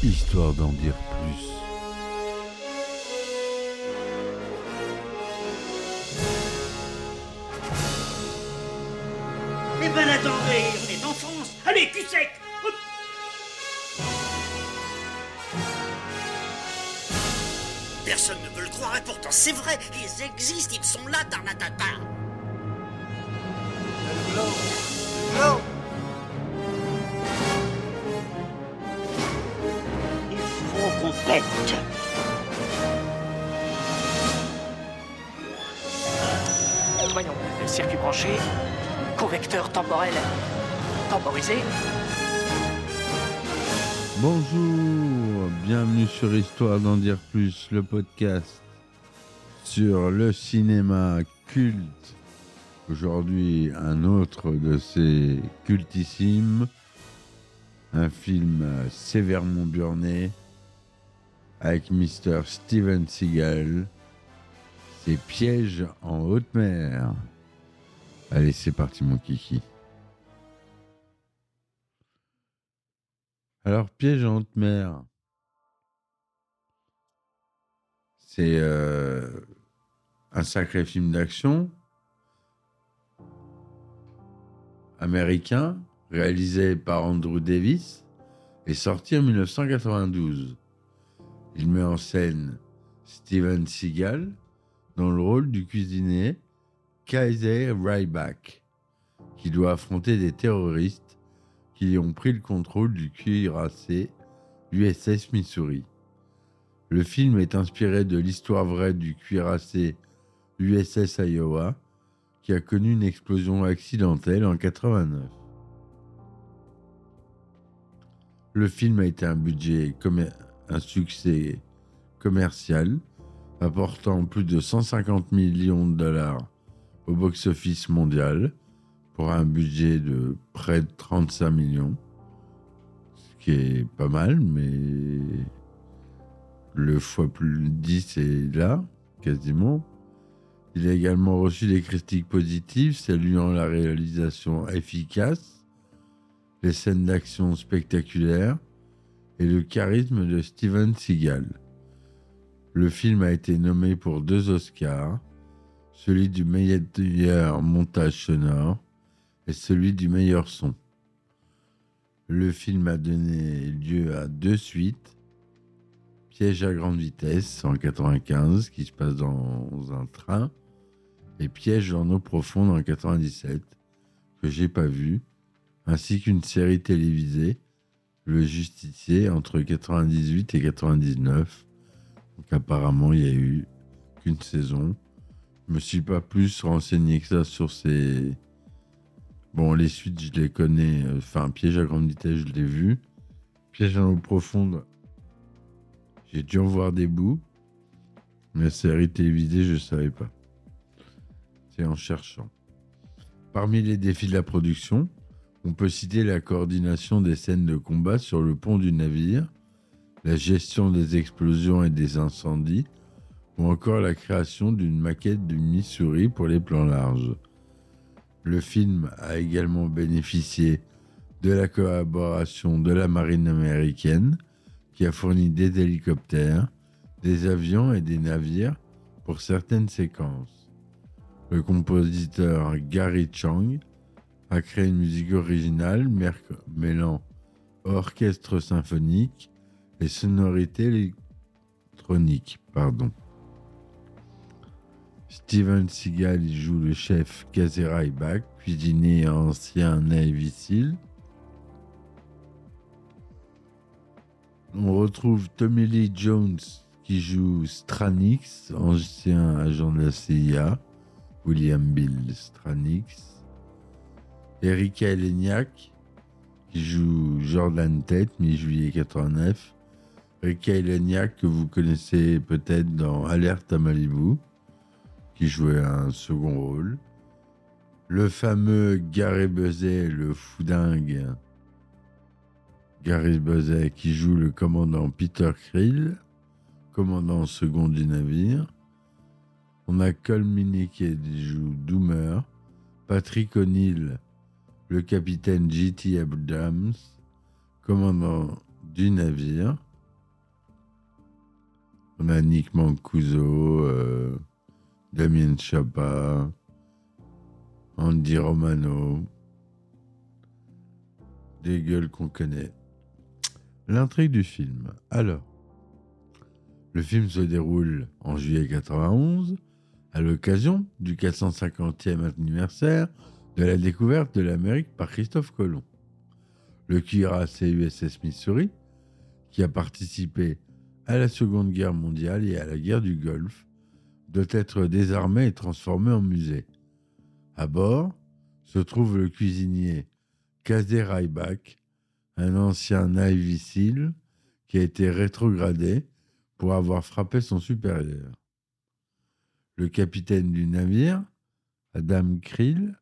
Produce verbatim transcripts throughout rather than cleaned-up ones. Histoire d'en dire plus. Eh ben attendez, on est en France. Allez, cul sec. Hop. Personne ne veut le croire et pourtant c'est vrai. Ils existent, ils sont là, tarnatata. Non. Il faut qu'on pète. Voyons, le circuit branché, convecteur temporel temporisé. Bonjour, bienvenue sur Histoire d'en dire plus, le podcast sur le cinéma culte. Aujourd'hui, un autre de ces cultissimes, un film sévèrement burné, avec mister Steven Seagal, c'est Piège en haute mer. Allez, c'est parti mon kiki. Alors, Piège en haute mer, c'est euh, un sacré film d'action américain, réalisé par Andrew Davis, est sorti en dix-neuf cent quatre-vingt-douze. Il met en scène Steven Seagal dans le rôle du cuisinier Kaiser Ryback, qui doit affronter des terroristes qui ont pris le contrôle du cuirassé U S S Missouri. Le film est inspiré de l'histoire vraie du cuirassé U S S Iowa, qui a connu une explosion accidentelle en quatre-vingt-neuf. Le film a été un budget commer- un succès commercial, apportant plus de cent cinquante millions de dollars au box-office mondial pour un budget de près de trente-cinq millions, ce qui est pas mal, mais le fois plus dix est là, quasiment. Il a également reçu des critiques positives, saluant la réalisation efficace, les scènes d'action spectaculaires et le charisme de Steven Seagal. Le film a été nommé pour deux Oscars, celui du meilleur montage sonore et celui du meilleur son. Le film a donné lieu à deux suites, Piège à grande vitesse en quatre-vingt-quinze, qui se passe dans un train, et Piège en eau profonde en quatre-vingt-dix-sept, que j'ai pas vu, ainsi qu'une série télévisée, Le Justicier, entre quatre-vingt-dix-huit et quatre-vingt-dix-neuf. Donc apparemment, il y a eu qu'une saison. Je me suis pas plus renseigné que ça sur ces... Bon, les suites, je les connais. Enfin, Piège à grande vitesse, je l'ai vu. Piège en eau profonde, j'ai dû en voir des bouts, mais la série télévisée, je ne savais pas. C'est en cherchant. Parmi les défis de la production, on peut citer la coordination des scènes de combat sur le pont du navire, la gestion des explosions et des incendies, ou encore la création d'une maquette du Missouri pour les plans larges. Le film a également bénéficié de la collaboration de la marine américaine, qui a fourni des hélicoptères, des avions et des navires pour certaines séquences. Le compositeur Gary Chang a créé une musique originale merc- mêlant orchestre symphonique et sonorités électroniques. Pardon. Steven Seagal y joue le chef Kaiser Ryback, cuisinier et ancien Navy Seal. On retrouve Tommy Lee Jones qui joue Stranix, ancien agent de la C I A, William Bill Stranix. Erika Eleniak qui joue Jordan Tate, mi-juillet quatre-vingt-neuf. Erika Eleniak que vous connaissez peut-être dans Alerte à Malibu, qui jouait un second rôle. Le fameux Gary Busey, le foudingue. Gary Busey qui joue le commandant Peter Krill, commandant second du navire. On a Cole Mini qui joue Doomer, Patrick O'Neill, le capitaine J T Abrams, commandant du navire, Manic Mancuso, euh, Damien Chapa, Andy Romano, des gueules qu'on connaît. L'intrigue du film. Alors, le film se déroule en juillet quatre-vingt-onze, à l'occasion du quatre cent cinquantième anniversaire de la découverte de l'Amérique par Christophe Colomb. Le cuirassé U S S Missouri, qui a participé à la Seconde Guerre mondiale et à la guerre du Golfe, doit être désarmé et transformé en musée. À bord se trouve le cuisinier Kaiser Ryback, un ancien Navy SEAL qui a été rétrogradé pour avoir frappé son supérieur. Le capitaine du navire, Adam Krill,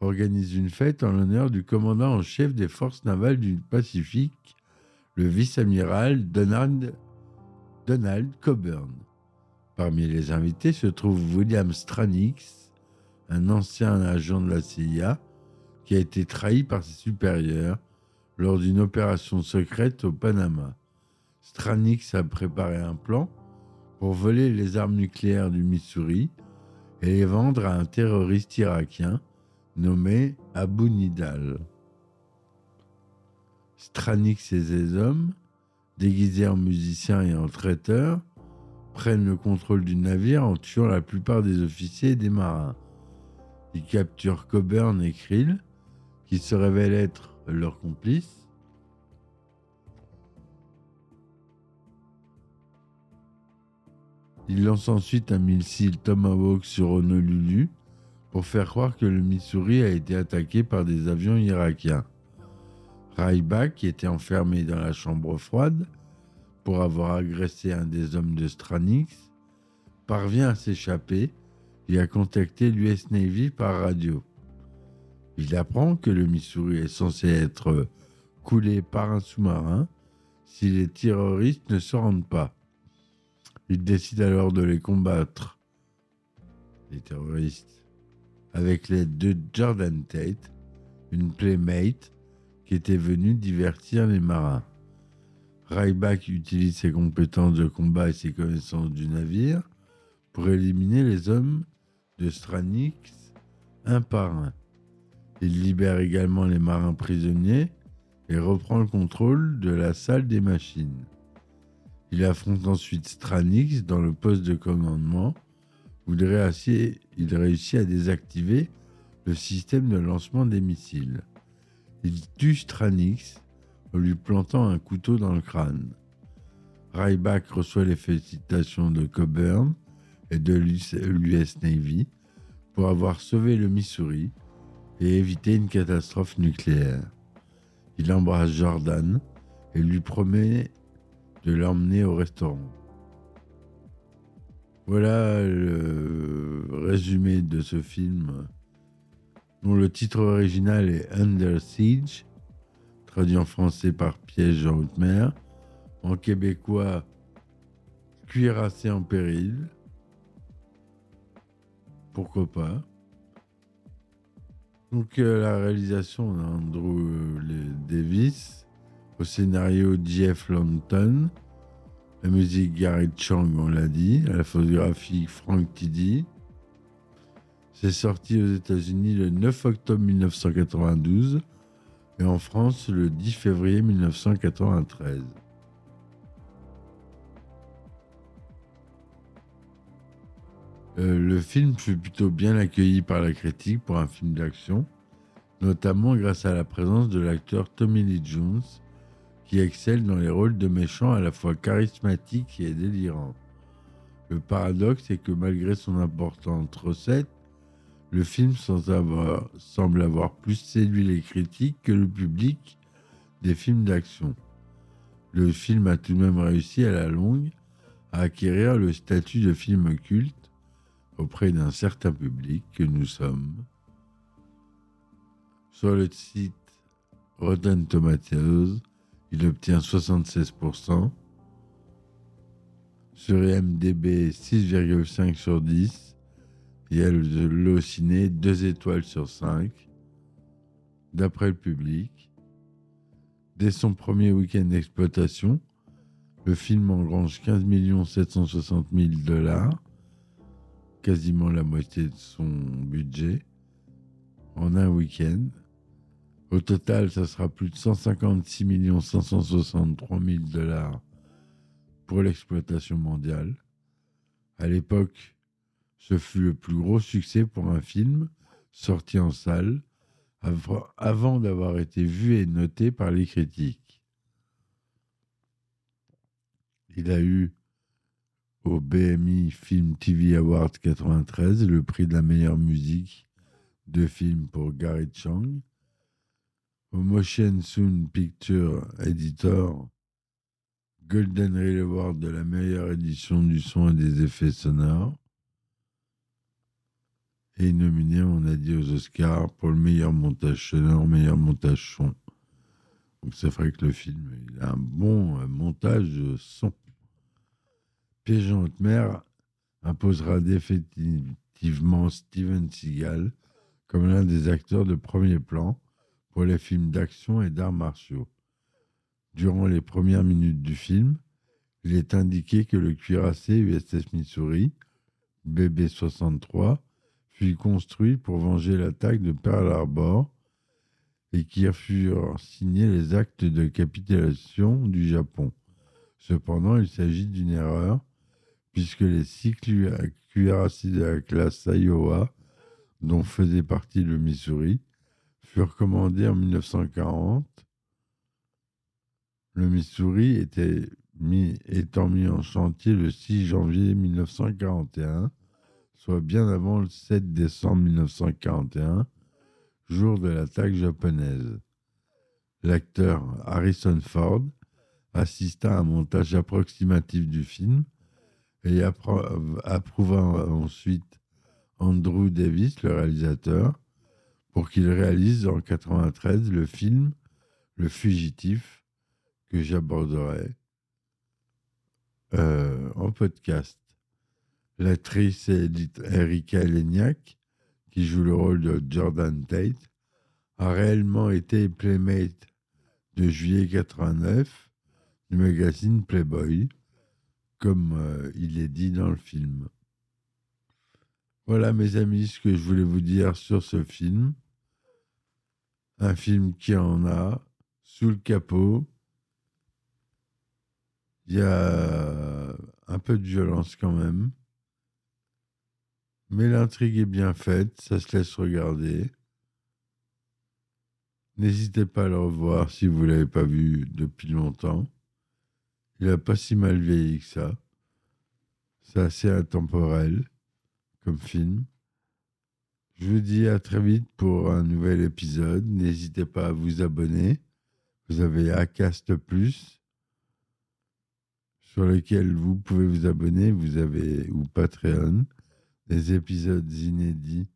organise une fête en l'honneur du commandant en chef des forces navales du Pacifique, le vice-amiral Donald, Donald Coburn. Parmi les invités se trouve William Stranix, un ancien agent de la C I A qui a été trahi par ses supérieurs lors d'une opération secrète au Panama. Stranix a préparé un plan pour voler les armes nucléaires du Missouri et les vendre à un terroriste irakien nommé Abu Nidal. Stranix et ses hommes, déguisés en musiciens et en traiteurs, prennent le contrôle du navire en tuant la plupart des officiers et des marins. Ils capturent Coburn et Krill, qui se révèlent être leurs complices. Ils lancent ensuite un missile Tomahawk sur Honolulu, pour faire croire que le Missouri a été attaqué par des avions irakiens. Ryback, qui était enfermé dans la chambre froide pour avoir agressé un des hommes de Stranix, parvient à s'échapper et à contacter l'U S Navy par radio. Il apprend que le Missouri est censé être coulé par un sous-marin si les terroristes ne se rendent pas. Il décide alors de les combattre, les terroristes, avec l'aide de Jordan Tate, une playmate qui était venue divertir les marins. Ryback utilise ses compétences de combat et ses connaissances du navire pour éliminer les hommes de Stranix un par un. Il libère également les marins prisonniers et reprend le contrôle de la salle des machines. Il affronte ensuite Stranix dans le poste de commandement. Il réussit à désactiver le système de lancement des missiles. Il tue Stranix en lui plantant un couteau dans le crâne. Ryback reçoit les félicitations de Coburn et de l'U S Navy pour avoir sauvé le Missouri et évité une catastrophe nucléaire. Il embrasse Jordan et lui promet de l'emmener au restaurant. Voilà le résumé de ce film, dont le titre original est Under Siege, traduit en français par Piège en haute mer, en québécois Cuirassé en péril, pourquoi pas. Donc euh, la réalisation d'Andrew Davis, au scénario Jeff Linton, la musique Gary Chang, on l'a dit, à la photographie Frank Tidy. C'est sorti aux États-Unis le neuf octobre mille neuf cent quatre-vingt-douze et en France le dix février mille neuf cent quatre-vingt-treize. Euh, le film fut plutôt bien accueilli par la critique pour un film d'action, notamment grâce à la présence de l'acteur Tommy Lee Jones, qui excelle dans les rôles de méchants à la fois charismatiques et délirants. Le paradoxe est que malgré son importante recette, le film avoir, semble avoir plus séduit les critiques que le public des films d'action. Le film a tout de même réussi à la longue à acquérir le statut de film culte auprès d'un certain public que nous sommes. Sur le site Rotten Tomatoes, il obtient soixante-seize pour cent, sur I M D b six virgule cinq sur dix, et à l'Hallociné deux étoiles sur cinq, d'après le public. Dès son premier week-end d'exploitation, Le film engrange quinze millions sept cent soixante mille dollars, quasiment la moitié de son budget, en un week-end. Au total, ça sera plus de cent cinquante-six millions cinq cent soixante-trois mille dollars pour l'exploitation mondiale. À l'époque, ce fut le plus gros succès pour un film sorti en salle avant d'avoir été vu et noté par les critiques. Il a eu au B M I Film T V Awards quatre-vingt-treize le prix de la meilleure musique de film pour Gary Chang. Au Motion Sound Picture Editor, Golden Reel Award de la meilleure édition du son et des effets sonores. Et nominé, on a dit, aux Oscars pour le meilleur montage sonore, meilleur montage son. Donc c'est vrai que le film, il a un bon montage de son. Piège en haute mer imposera définitivement Steven Seagal comme l'un des acteurs de premier plan pour les films d'action et d'arts martiaux. Durant les premières minutes du film, il est indiqué que le cuirassé U S S Missouri, B B soixante-trois, fut construit pour venger l'attaque de Pearl Harbor et qui furent signés les actes de capitulation du Japon. Cependant, il s'agit d'une erreur, puisque les six cuirassés de la classe Iowa, dont faisait partie le Missouri, furent commandés en mille neuf cent quarante. Le Missouri était mis, étant mis en chantier le six janvier mille neuf cent quarante et un, soit bien avant le sept décembre mille neuf cent quarante et un, jour de l'attaque japonaise. L'acteur Harrison Ford assista à un montage approximatif du film et approuva ensuite Andrew Davis, le réalisateur, pour qu'il réalise en mille neuf cent quatre-vingt-treize le film Le Fugitif, que j'aborderai euh, en podcast. L'actrice Erika Eleniak, qui joue le rôle de Jordan Tate, a réellement été playmate de juillet quatre-vingt-neuf du magazine Playboy, comme euh, il est dit dans le film. Voilà, mes amis, ce que je voulais vous dire sur ce film. Un film qui en a sous le capot. Il y a un peu de violence quand même. Mais l'intrigue est bien faite, ça se laisse regarder. N'hésitez pas à le revoir si vous ne l'avez pas vu depuis longtemps. Il n'a pas si mal vieilli que ça. C'est assez intemporel comme film. Je vous dis à très vite pour un nouvel épisode. N'hésitez pas à vous abonner. Vous avez Acast Plus, sur lequel vous pouvez vous abonner. Vous avez, ou Patreon, des épisodes inédits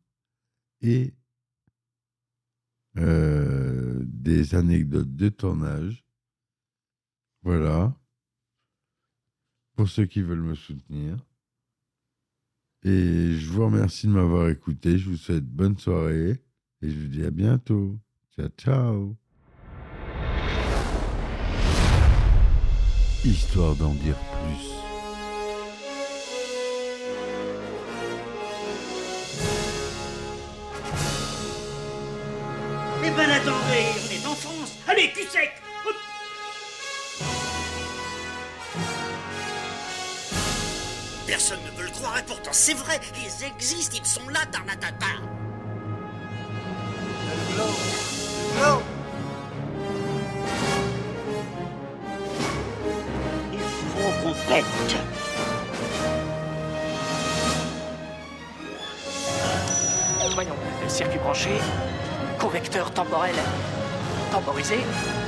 et euh, des anecdotes de tournage. Voilà. Pour ceux qui veulent me soutenir. Et je vous remercie de m'avoir écouté. Je vous souhaite bonne soirée. Et je vous dis à bientôt. Ciao, ciao. Histoire d'en dire plus. Eh ben attendez, on est en France. Allez, cul sec. Hop. Personne ne veut le croire et pourtant c'est vrai, ils existent, ils sont là, tarnatata. Non. Il faut qu'on pète. Voyons, le circuit branché. Correcteur temporel temporisé.